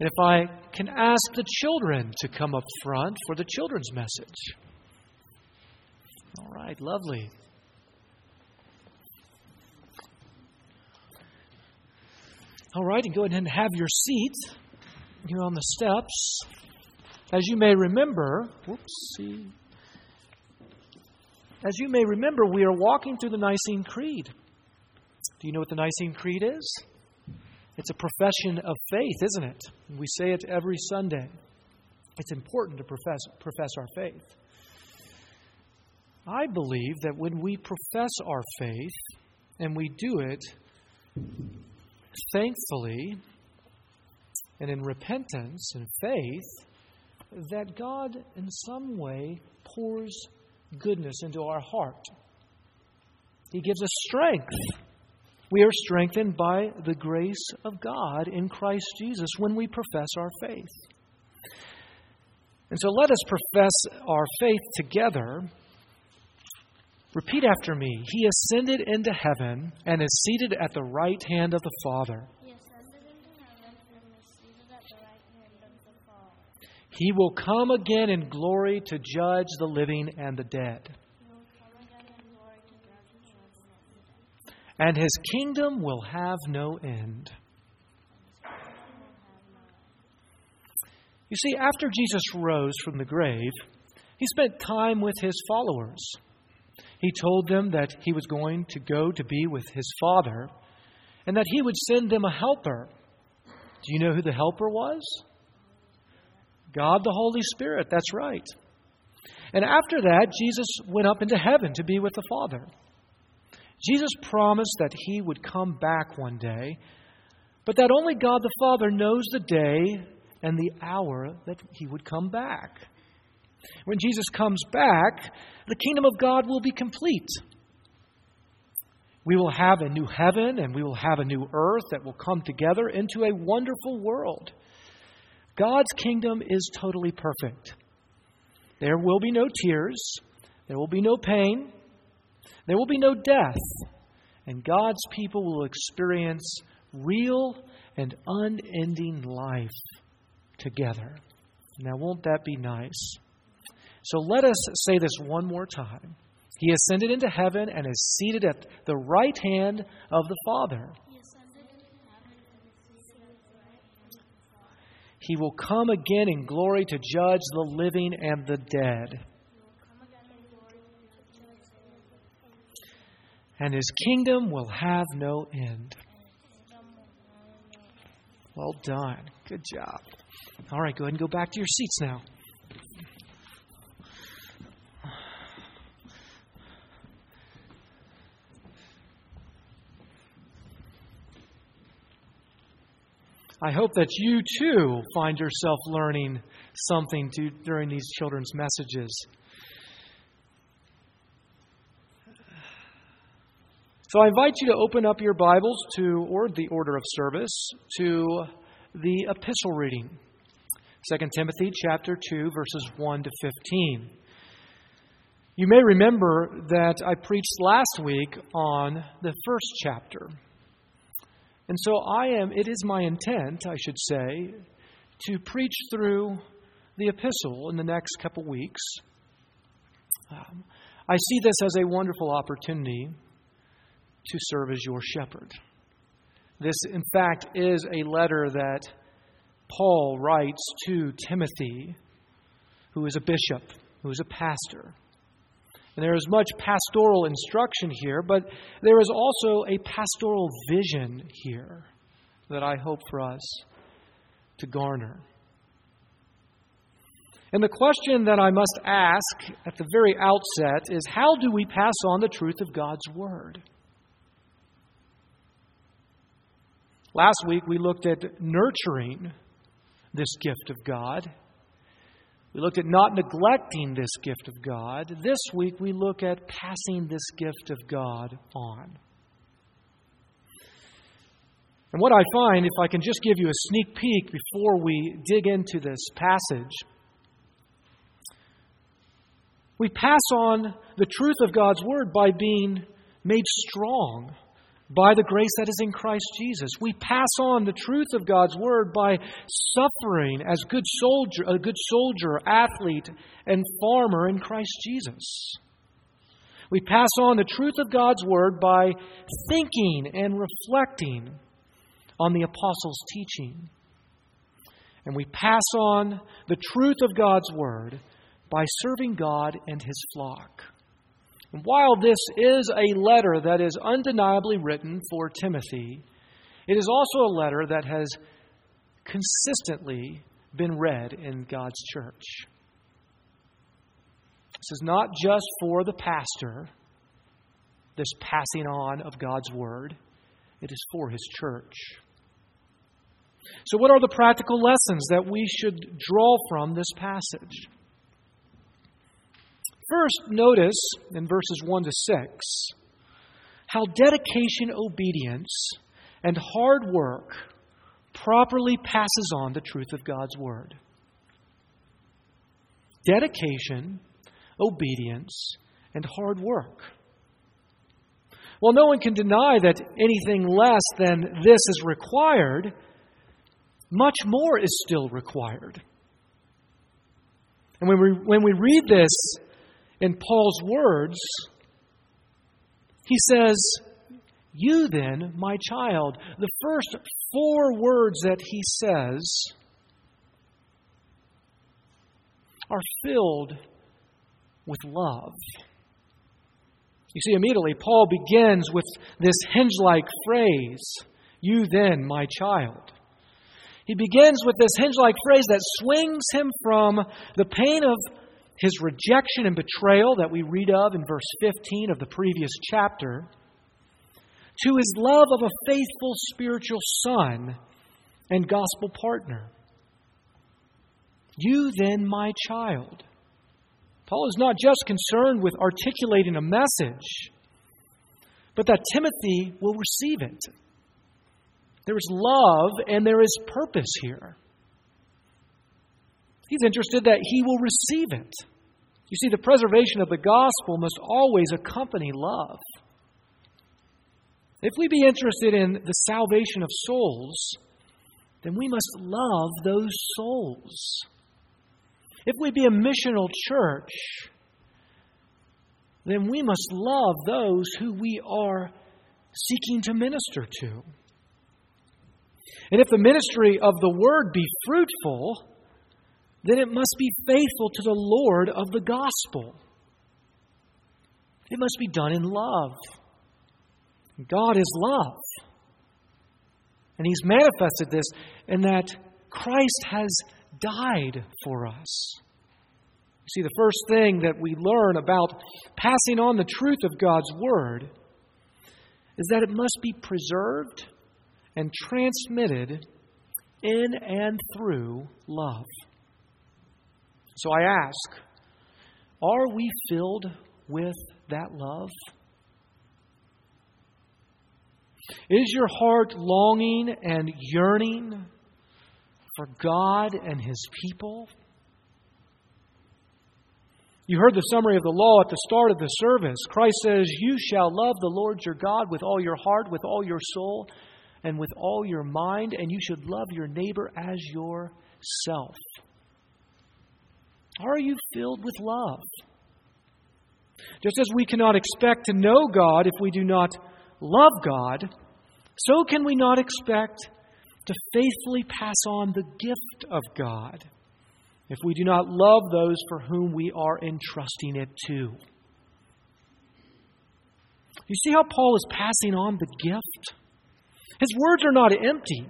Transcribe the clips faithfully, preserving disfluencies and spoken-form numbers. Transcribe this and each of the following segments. And if I can ask the children to come up front for the children's message. All right, lovely. All right, and go ahead and have your seat here on the steps. As you may remember, whoopsie. As you may remember, we are walking through the Nicene Creed. Do you know what the Nicene Creed is? It's a profession of faith, isn't it? We say it every Sunday. It's important to profess, profess our faith. I believe that when we profess our faith, and we do it thankfully, and in repentance and faith, that God in some way pours goodness into our heart. He gives us strength. We are strengthened by the grace of God in Christ Jesus when we profess our faith. And so let us profess our faith together. Repeat after me. He ascended into heaven and is seated at the right hand of the Father. He ascended into heaven and is seated at the right hand of the Father. He will come again in glory to judge the living and the dead. He will come again in glory to judge the living and the dead. And his kingdom will have no end. You see, after Jesus rose from the grave, he spent time with his followers. He told them that he was going to go to be with his Father and that he would send them a helper. Do you know who the helper was? God the Holy Spirit. That's right. And after that, Jesus went up into heaven to be with the Father. Jesus promised that he would come back one day, but that only God the Father knows the day and the hour that he would come back. When Jesus comes back, the kingdom of God will be complete. We will have a new heaven and we will have a new earth that will come together into a wonderful world. God's kingdom is totally perfect. There will be no tears. There will be no pain. There will be no death. And God's people will experience real and unending life together. Now, won't that be nice? So let us say this one more time. He ascended into heaven and is seated at the right hand of the Father. He ascended into heaven and is seated at the right hand of the Father. He will come again in glory to judge the living and the dead. He will come again in glory to judge the living and the dead. And his kingdom will have no end. Well done. Good job. All right, go ahead and go back to your seats now. I hope that you too find yourself learning something to, during these children's messages. So I invite you to open up your Bibles to, or the order of service, to the epistle reading. Second Timothy chapter two, verses one to fifteen. You may remember that I preached last week on the first chapter. And so I am, it is my intent, I should say, to preach through the epistle in the next couple weeks. Um, I see this as a wonderful opportunity to serve as your shepherd. This, in fact, is a letter that Paul writes to Timothy, who is a bishop, who is a pastor. And there is much pastoral instruction here, but there is also a pastoral vision here that I hope for us to garner. And the question that I must ask at the very outset is, how do we pass on the truth of God's Word? Last week, we looked at nurturing this gift of God. We looked at not neglecting this gift of God. This week, we look at passing this gift of God on. And what I find, if I can just give you a sneak peek before we dig into this passage, we pass on the truth of God's Word by being made strong by the grace that is in Christ Jesus. We pass on the truth of God's word by suffering as good soldier, a good soldier, athlete, and farmer in Christ Jesus. We pass on the truth of God's word by thinking and reflecting on the apostles' teaching. And we pass on the truth of God's word by serving God and His flock. And while this is a letter that is undeniably written for Timothy, it is also a letter that has consistently been read in God's church. This is not just for the pastor, this passing on of God's word. It is for His church. So what are the practical lessons that we should draw from this passage? First, notice in verses one to six how dedication, obedience, and hard work properly passes on the truth of God's word. Dedication, obedience, and hard work. While no one can deny that anything less than this is required, much more is still required. And when we, when we read this in Paul's words, he says, "You then, my child," the first four words that he says are filled with love. You see, immediately Paul begins with this hinge-like phrase, "You then, my child." He begins with this hinge-like phrase that swings him from the pain of his rejection and betrayal that we read of in verse fifteen of the previous chapter to his love of a faithful spiritual son and gospel partner. You then, my child. Paul is not just concerned with articulating a message, but that Timothy will receive it. There is love and there is purpose here. He's interested that he will receive it. You see, the preservation of the gospel must always accompany love. If we be interested in the salvation of souls, then we must love those souls. If we be a missional church, then we must love those who we are seeking to minister to. And if the ministry of the word be fruitful, then it must be faithful to the Lord of the gospel. It must be done in love. God is love. And He's manifested this in that Christ has died for us. You see, the first thing that we learn about passing on the truth of God's word is that it must be preserved and transmitted in and through love. So I ask, are we filled with that love? Is your heart longing and yearning for God and His people? You heard the summary of the law at the start of the service. Christ says, "You shall love the Lord your God with all your heart, with all your soul, and with all your mind, and you should love your neighbor as yourself." Are you filled with love? Just as we cannot expect to know God if we do not love God, so can we not expect to faithfully pass on the gift of God if we do not love those for whom we are entrusting it to. You see how Paul is passing on the gift? His words are not empty.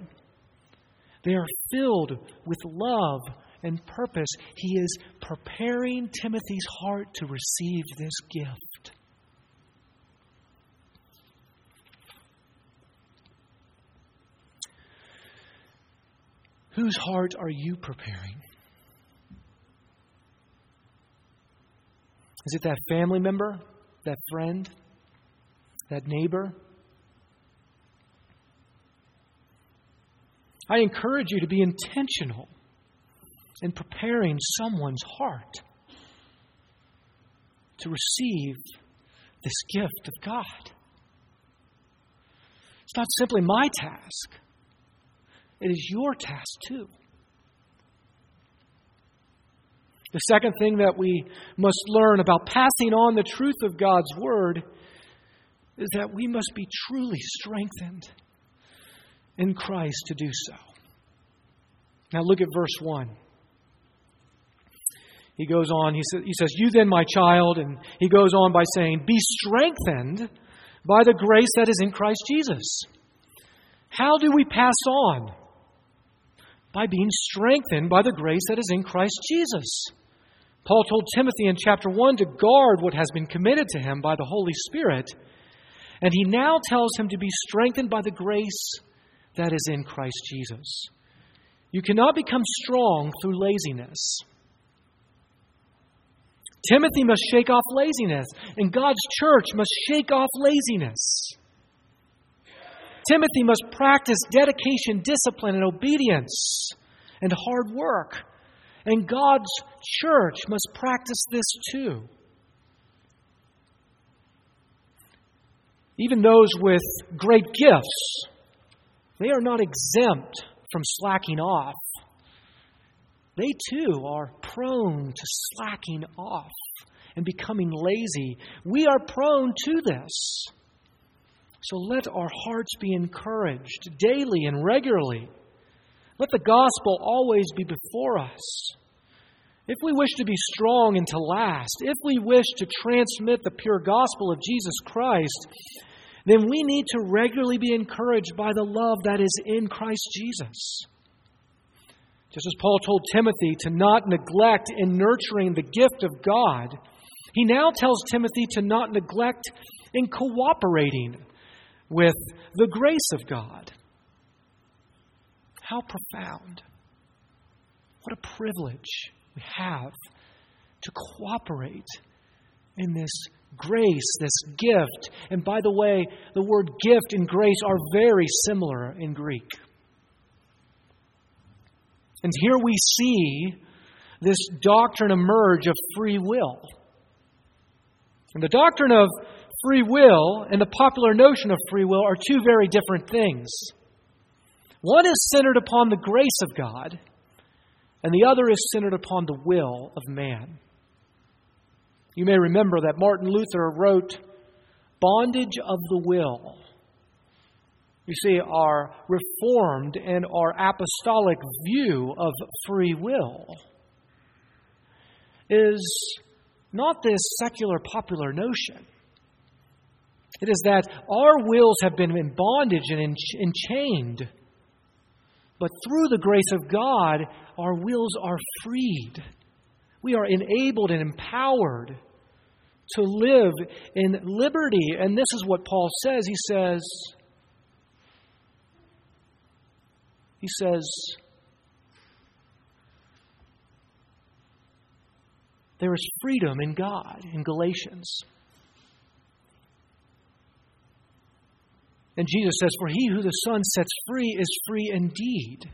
They are filled with love and purpose. He is preparing Timothy's heart to receive this gift. Whose heart are you preparing? Is it that family member, that friend, that neighbor? I encourage you to be intentional in preparing someone's heart to receive this gift of God. It's not simply my task. It is your task too. The second thing that we must learn about passing on the truth of God's Word is that we must be truly strengthened in Christ to do so. Now look at verse one. He goes on, he says, he says, "You then, my child," and he goes on by saying, "Be strengthened by the grace that is in Christ Jesus." How do we pass on? By being strengthened by the grace that is in Christ Jesus. Paul told Timothy in chapter one to guard what has been committed to him by the Holy Spirit, and he now tells him to be strengthened by the grace that is in Christ Jesus. You cannot become strong through laziness. Timothy must shake off laziness, and God's church must shake off laziness. Timothy must practice dedication, discipline, and obedience, and hard work. And God's church must practice this too. Even those with great gifts, they are not exempt from slacking off. They too are prone to slacking off and becoming lazy. We are prone to this. So let our hearts be encouraged daily and regularly. Let the gospel always be before us. If we wish to be strong and to last, if we wish to transmit the pure gospel of Jesus Christ, then we need to regularly be encouraged by the love that is in Christ Jesus. Just as Paul told Timothy to not neglect in nurturing the gift of God, he now tells Timothy to not neglect in cooperating with the grace of God. How profound. What a privilege we have to cooperate in this grace, this gift. And by the way, the word gift and grace are very similar in Greek. And here we see this doctrine emerge of free will. And the doctrine of free will and the popular notion of free will are two very different things. One is centered upon the grace of God, and the other is centered upon the will of man. You may remember that Martin Luther wrote, "Bondage of the Will." You see, our Reformed and our apostolic view of free will is not this secular popular notion. It is that our wills have been in bondage and enchained, but through the grace of God, our wills are freed. We are enabled and empowered to live in liberty. And this is what Paul says. He says, He says, there is freedom in God in Galatians. And Jesus says, "For he who the Son sets free is free indeed."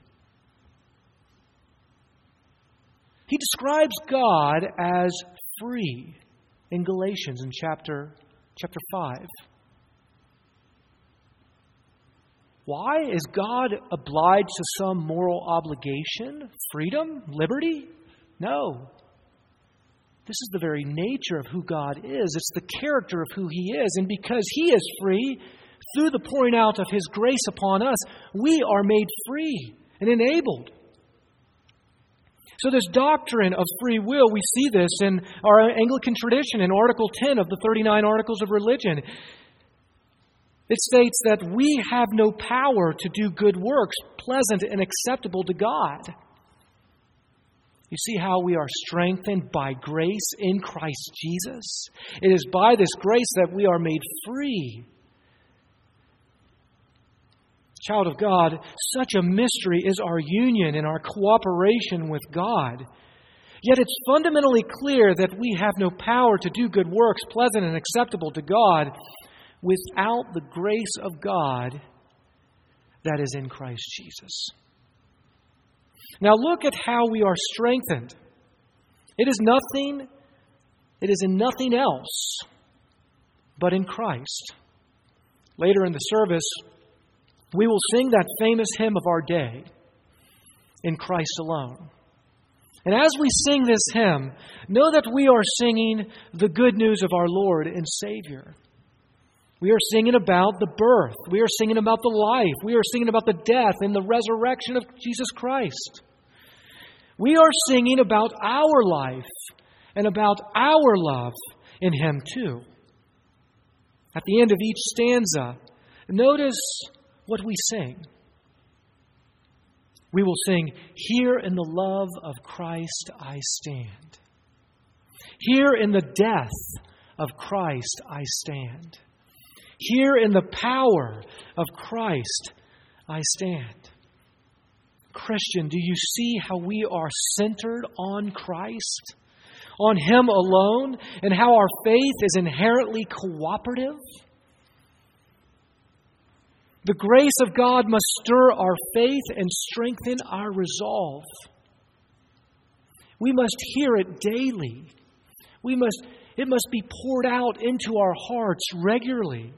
He describes God as free in Galatians in chapter, chapter five. Why? Is God obliged to some moral obligation, freedom, liberty? No. This is the very nature of who God is. It's the character of who He is. And because He is free, through the pouring out of His grace upon us, we are made free and enabled. So this doctrine of free will, we see this in our Anglican tradition in Article ten of the thirty-nine Articles of Religion. It states that we have no power to do good works, pleasant and acceptable to God. You see how we are strengthened by grace in Christ Jesus? It is by this grace that we are made free. Child of God, such a mystery is our union and our cooperation with God. Yet it's fundamentally clear that we have no power to do good works, pleasant and acceptable to God, without the grace of God that is in Christ Jesus. Now look at how we are strengthened. It is nothing, it is in nothing else but in Christ. Later in the service, We will sing that famous hymn of our day, In Christ Alone. And as we sing this hymn, know that we are singing the good news of our Lord and Savior. We are singing about the birth. We are singing about the life. We are singing about the death and the resurrection of Jesus Christ. We are singing about our life and about our love in Him too. At the end of each stanza, notice what we sing. We will sing, "Here in the love of Christ I stand. Here in the death of Christ I stand. Here in the power of Christ I stand." Christian, do you see how we are centered on Christ, on Him alone, and how our faith is inherently cooperative? The grace of God must stir our faith and strengthen our resolve. We must hear it daily. We must, it must be poured out into our hearts regularly.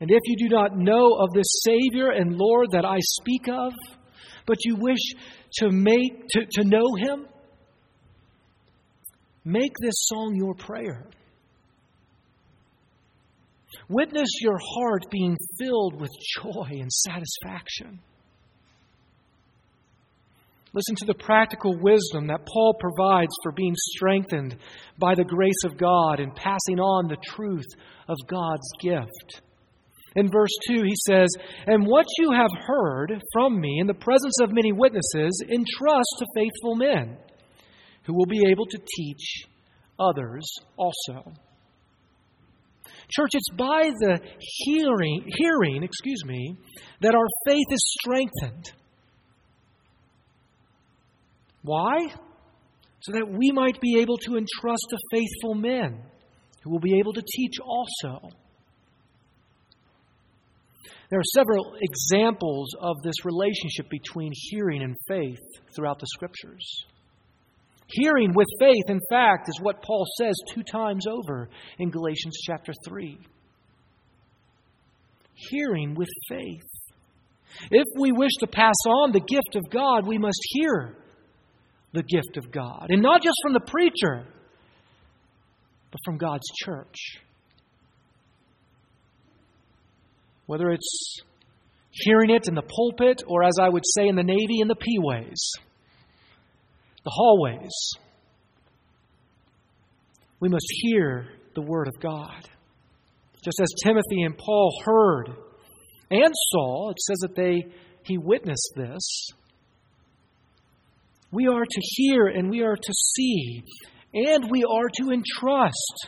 And if you do not know of this Savior and Lord that I speak of, but you wish to make to, to know Him, make this song your prayer. Witness your heart being filled with joy and satisfaction. Listen to the practical wisdom that Paul provides for being strengthened by the grace of God and passing on the truth of God's gift. In verse two, he says, "And what you have heard from me in the presence of many witnesses, entrust to faithful men, who will be able to teach others also." Church, it's by the hearing, hearing, excuse me, that our faith is strengthened. Why? So that we might be able to entrust to faithful men who will be able to teach also. There are several examples of this relationship between hearing and faith throughout the Scriptures. Hearing with faith, in fact, is what Paul says two times over in Galatians chapter three. Hearing with faith. If we wish to pass on the gift of God, we must hear the gift of God. And not just from the preacher, but from God's church. Whether it's hearing it in the pulpit, or as I would say in the Navy, in the P-ways. The hallways. We must hear the Word of God. Just as Timothy and Paul heard and saw, it says that they he witnessed this. We are to hear and we are to see, and we are to entrust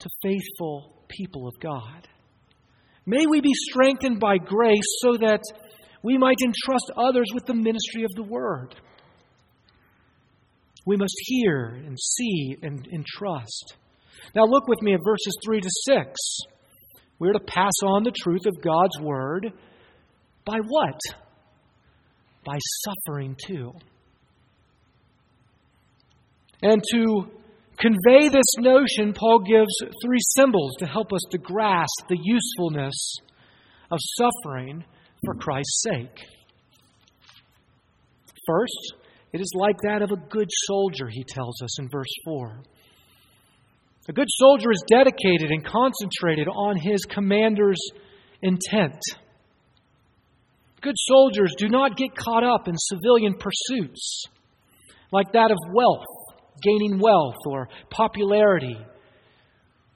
to faithful people of God. May we be strengthened by grace so that we might entrust others with the ministry of the Word. We must hear and see and entrust. Now look with me at verses three to six. We are to pass on the truth of God's Word by what? By suffering too. And to convey this notion, Paul gives three symbols to help us to grasp the usefulness of suffering for Christ's sake. First, it is like that of a good soldier, he tells us in verse four. A good soldier is dedicated and concentrated on his commander's intent. Good soldiers do not get caught up in civilian pursuits like that of wealth, gaining wealth or popularity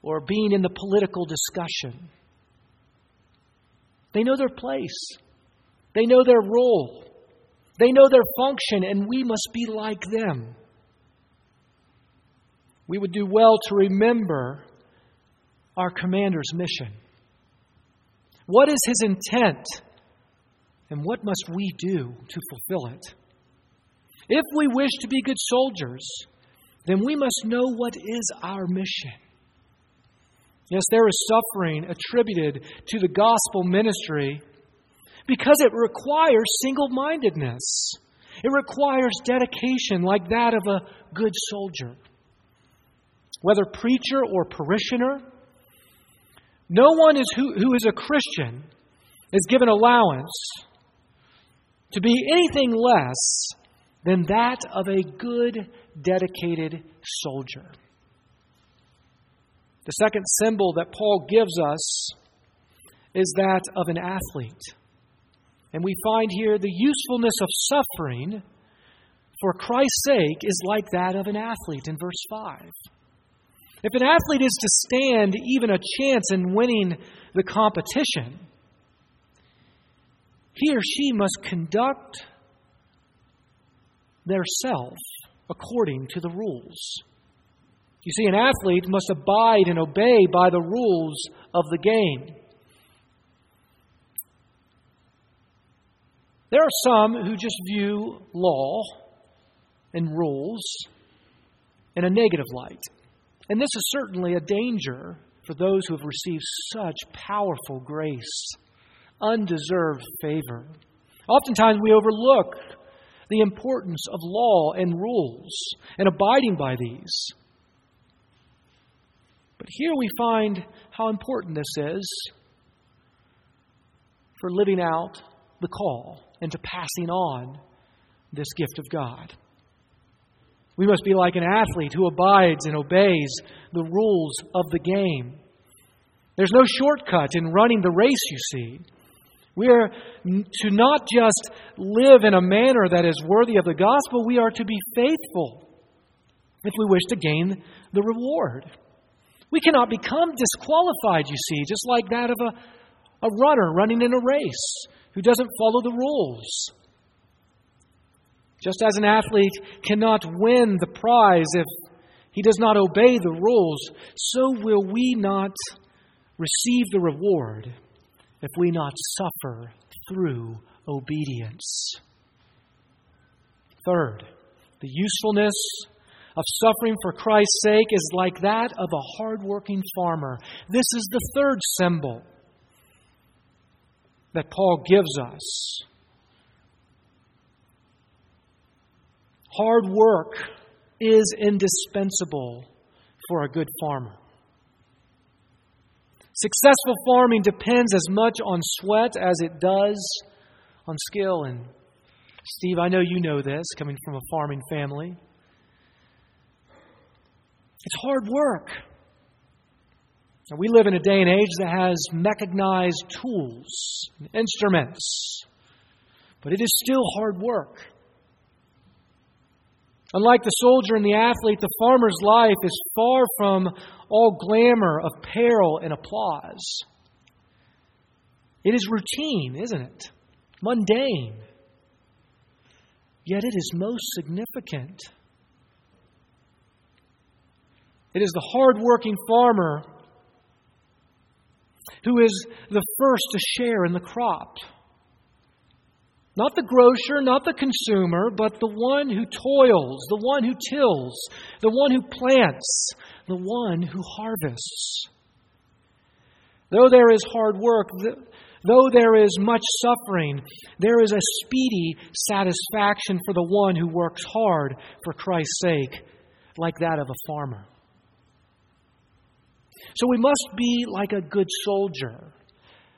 or being in the political discussion. They know their place. They know their role. They know their function, and we must be like them. We would do well to remember our commander's mission. What is his intent, and what must we do to fulfill it? If we wish to be good soldiers, then we must know what is our mission. Yes, there is suffering attributed to the gospel ministry because it requires single-mindedness. It requires dedication like that of a good soldier. Whether preacher or parishioner, No one is who, who is a Christian is given allowance to be anything less than that of a good, dedicated soldier. The second symbol that Paul gives us is that of an athlete. And we find here the usefulness of suffering for Christ's sake is like that of an athlete in verse five. If an athlete is to stand even a chance in winning the competition, he or she must conduct themselves according to the rules. You see, an athlete must abide and obey by the rules of the game. There are some who just view law and rules in a negative light. And this is certainly a danger for those who have received such powerful grace, undeserved favor. Oftentimes we overlook the importance of law and rules and abiding by these. But here we find how important this is for living out the call and to passing on this gift of God. We must be like an athlete who abides and obeys the rules of the game. There's no shortcut in running the race, you see. We are to not just live in a manner that is worthy of the gospel, we are to be faithful if we wish to gain the reward. We cannot become disqualified, you see, just like that of a, a runner running in a race who doesn't follow the rules. Just as an athlete cannot win the prize if he does not obey the rules, so will we not receive the reward if we not suffer through obedience. Third, the usefulness of suffering for Christ's sake is like that of a hardworking farmer. This is the third symbol that Paul gives us. Hard work is indispensable for a good farmer. Successful farming depends as much on sweat as it does on skill. And Steve, I know you know this, coming from a farming family. It's hard work. Now, we live in a day and age that has mechanized tools and instruments, but it is still hard work. Unlike the soldier and the athlete, the farmer's life is far from all glamour of peril and applause. It is routine, isn't it? Mundane. Yet it is most significant. It is the hard-working farmer who is the first to share in the crop. Not the grocer, not the consumer, but the one who toils, the one who tills, the one who plants, the one who harvests. Though there is hard work, though there is much suffering, there is a speedy satisfaction for the one who works hard for Christ's sake, like that of a farmer. So we must be like a good soldier,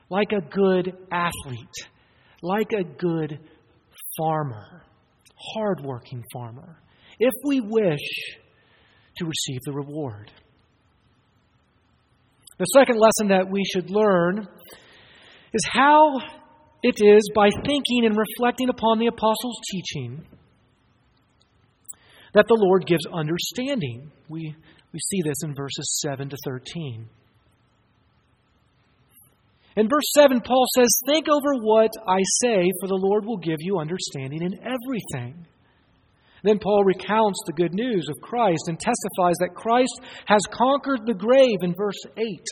like a good athlete, like a good farmer, hardworking farmer, if we wish to receive the reward. The second lesson that we should learn is how it is by thinking and reflecting upon the apostles' teaching that the Lord gives understanding. We, we see this in verses seven to thirteen. In verse seven, Paul says, "Think over what I say, for the Lord will give you understanding in everything." Then Paul recounts the good news of Christ and testifies that Christ has conquered the grave in verse eight.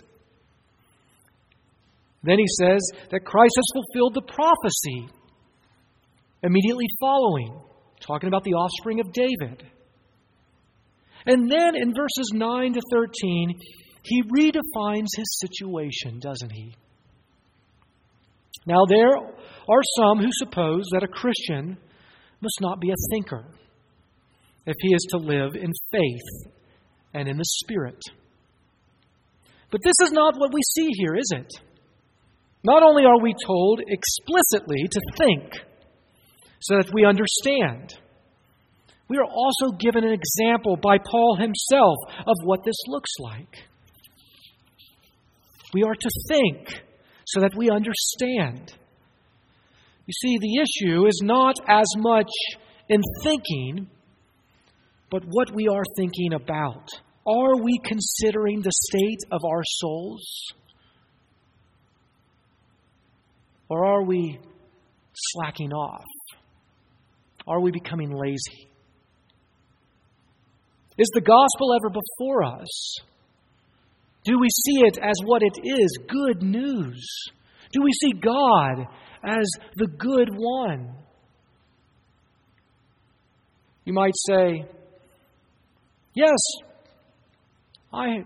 Then he says that Christ has fulfilled the prophecy immediately following, talking about the offspring of David. And then in verses nine to thirteen, he redefines his situation, doesn't he? Now, there are some who suppose that a Christian must not be a thinker if he is to live in faith and in the Spirit. But this is not what we see here, is it? Not only are we told explicitly to think so that we understand, we are also given an example by Paul himself of what this looks like. We are to think so that we understand. You see, the issue is not as much in thinking, but what we are thinking about. Are we considering the state of our souls? Or are we slacking off? Are we becoming lazy? Is the gospel ever before us? Do we see it as what it is, good news? Do we see God as the good one? You might say, yes, I,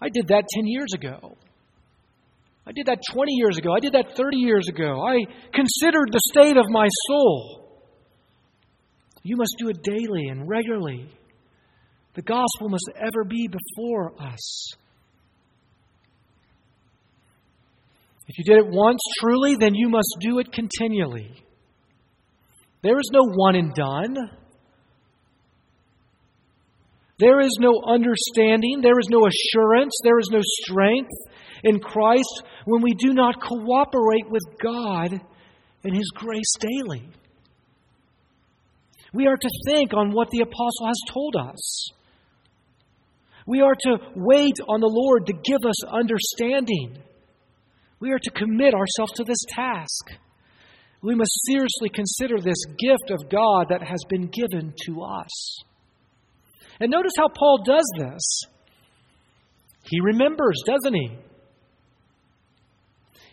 I did that ten years ago. I did that twenty years ago. I did that thirty years ago. I considered the state of my soul. You must do it daily and regularly. The gospel must ever be before us. If you did it once truly, then you must do it continually. There is no one and done. There is no understanding. There is no assurance. There is no strength in Christ when we do not cooperate with God in His grace daily. We are to think on what the apostle has told us. We are to wait on the Lord to give us understanding. We are to commit ourselves to this task. We must seriously consider this gift of God that has been given to us. And notice how Paul does this. He remembers, doesn't he?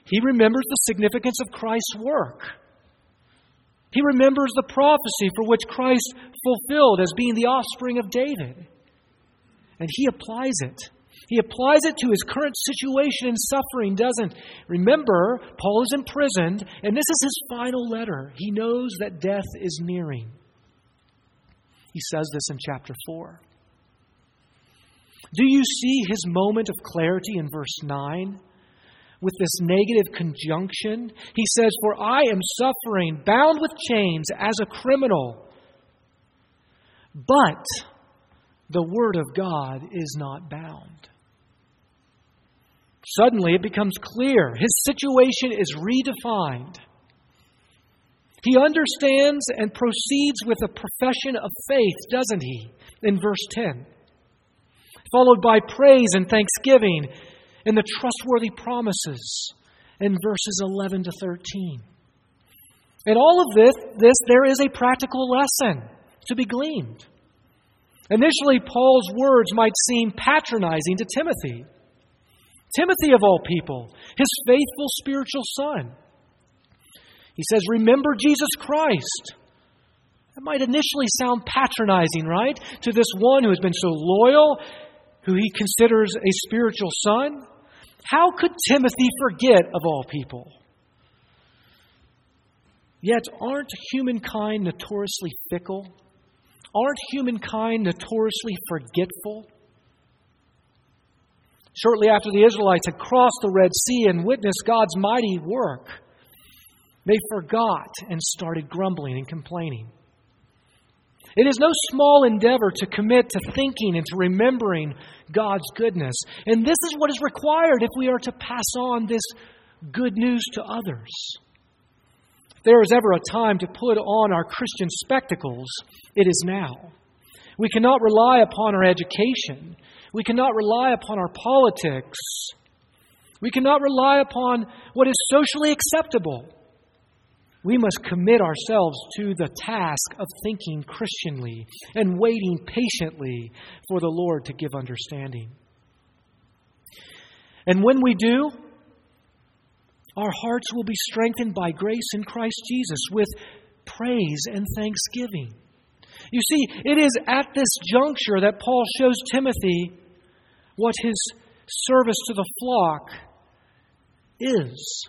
He remembers the significance of Christ's work. He remembers the prophecy for which Christ fulfilled as being the offspring of David. And he applies it. He applies it to his current situation and suffering, doesn't he? Remember, Paul is imprisoned, and this is his final letter. He knows that death is nearing. He says this in chapter four. Do you see his moment of clarity in verse nine? With this negative conjunction, he says, "For I am suffering, bound with chains, as a criminal. But the Word of God is not bound." Suddenly it becomes clear. His situation is redefined. He understands and proceeds with a profession of faith, doesn't he? In verse ten. Followed by praise and thanksgiving and the trustworthy promises in verses eleven to thirteen. In all of this, this, there is a practical lesson to be gleaned. Initially, Paul's words might seem patronizing to Timothy. Timothy, of all people, his faithful spiritual son. He says, remember Jesus Christ. That might initially sound patronizing, right? To this one who has been so loyal, who he considers a spiritual son. How could Timothy forget, of all people? Yet, aren't humankind notoriously fickle? Aren't humankind notoriously forgetful? Shortly after the Israelites had crossed the Red Sea and witnessed God's mighty work, they forgot and started grumbling and complaining. It is no small endeavor to commit to thinking and to remembering God's goodness. And this is what is required if we are to pass on this good news to others. If there is ever a time to put on our Christian spectacles, it is now. We cannot rely upon our education. We cannot rely upon our politics. We cannot rely upon what is socially acceptable. We must commit ourselves to the task of thinking Christianly and waiting patiently for the Lord to give understanding. And when we do, our hearts will be strengthened by grace in Christ Jesus with praise and thanksgiving. You see, it is at this juncture that Paul shows Timothy what his service to the flock is.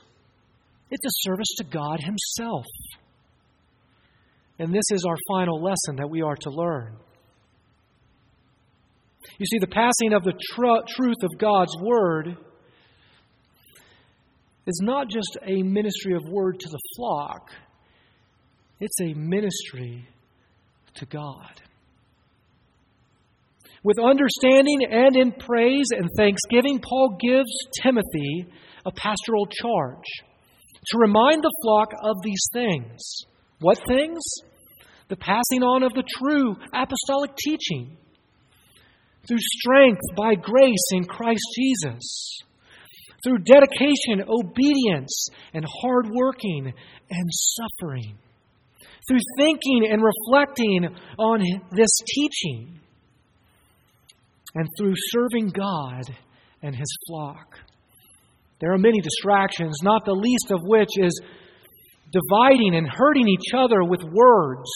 It's a service to God Himself. And this is our final lesson that we are to learn. You see, the passing of the tr- truth of God's Word is not just a ministry of word to the flock. It's a ministry to God. With understanding and in praise and thanksgiving, Paul gives Timothy a pastoral charge to remind the flock of these things. What things? The passing on of the true apostolic teaching through strength by grace in Christ Jesus, through dedication, obedience, and hard working and suffering, through thinking and reflecting on this teaching, and through serving God and His flock. There are many distractions, not the least of which is dividing and hurting each other with words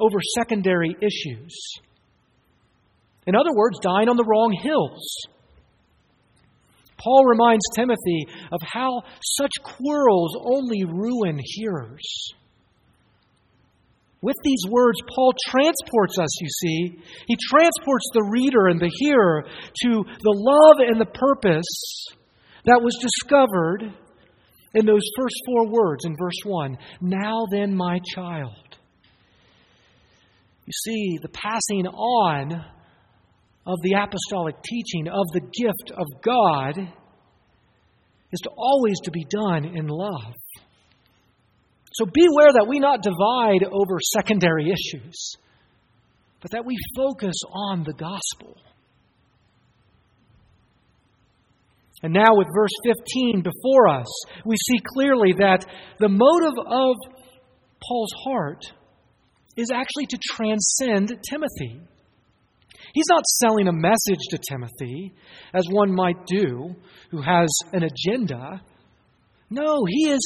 over secondary issues. In other words, dying on the wrong hills. Paul reminds Timothy of how such quarrels only ruin hearers. With these words, Paul transports us, you see. He transports the reader and the hearer to the love and the purpose that was discovered in those first four words in verse one. Now then, my child. You see, the passing on of the apostolic teaching of the gift of God is to always to be done in love. So beware that we not divide over secondary issues, but that we focus on the gospel. And now with verse fifteen before us, we see clearly that the motive of Paul's heart is actually to transcend Timothy. He's not selling a message to Timothy, as one might do who has an agenda. No, he is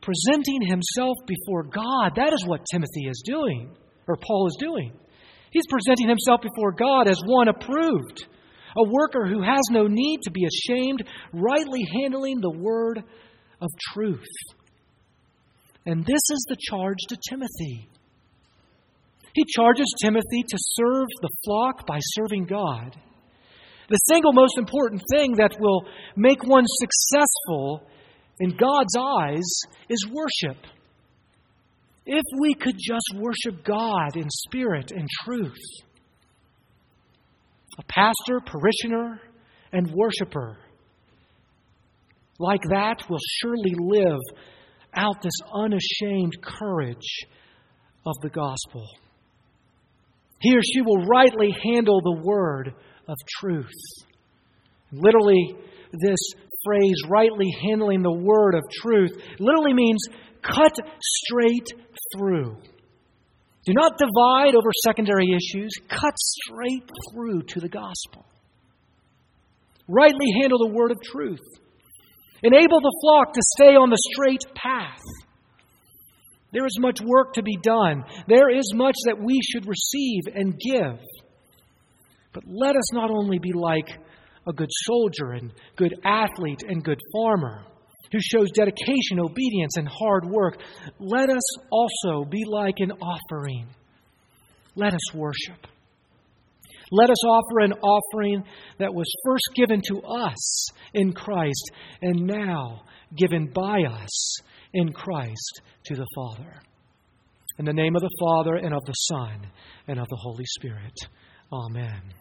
presenting himself before God. That is what Timothy is doing, or Paul is doing. He's presenting himself before God as one approved, a worker who has no need to be ashamed, rightly handling the word of truth. And this is the charge to Timothy. He charges Timothy to serve the flock by serving God. The single most important thing that will make one successful in God's eyes is worship. If we could just worship God in spirit and truth. A pastor, parishioner, and worshiper like that will surely live out this unashamed courage of the gospel. He or she will rightly handle the word of truth. Literally, this phrase, rightly handling the word of truth, literally means cut straight through. Do not divide over secondary issues. Cut straight through to the gospel. Rightly handle the word of truth. Enable the flock to stay on the straight path. There is much work to be done. There is much that we should receive and give. But let us not only be like a good soldier and good athlete and good farmer who shows dedication, obedience, and hard work. Let us also be like an offering. Let us worship. Let us offer an offering that was first given to us in Christ and now given by us in Christ to the Father. In the name of the Father, and of the Son, and of the Holy Spirit. Amen.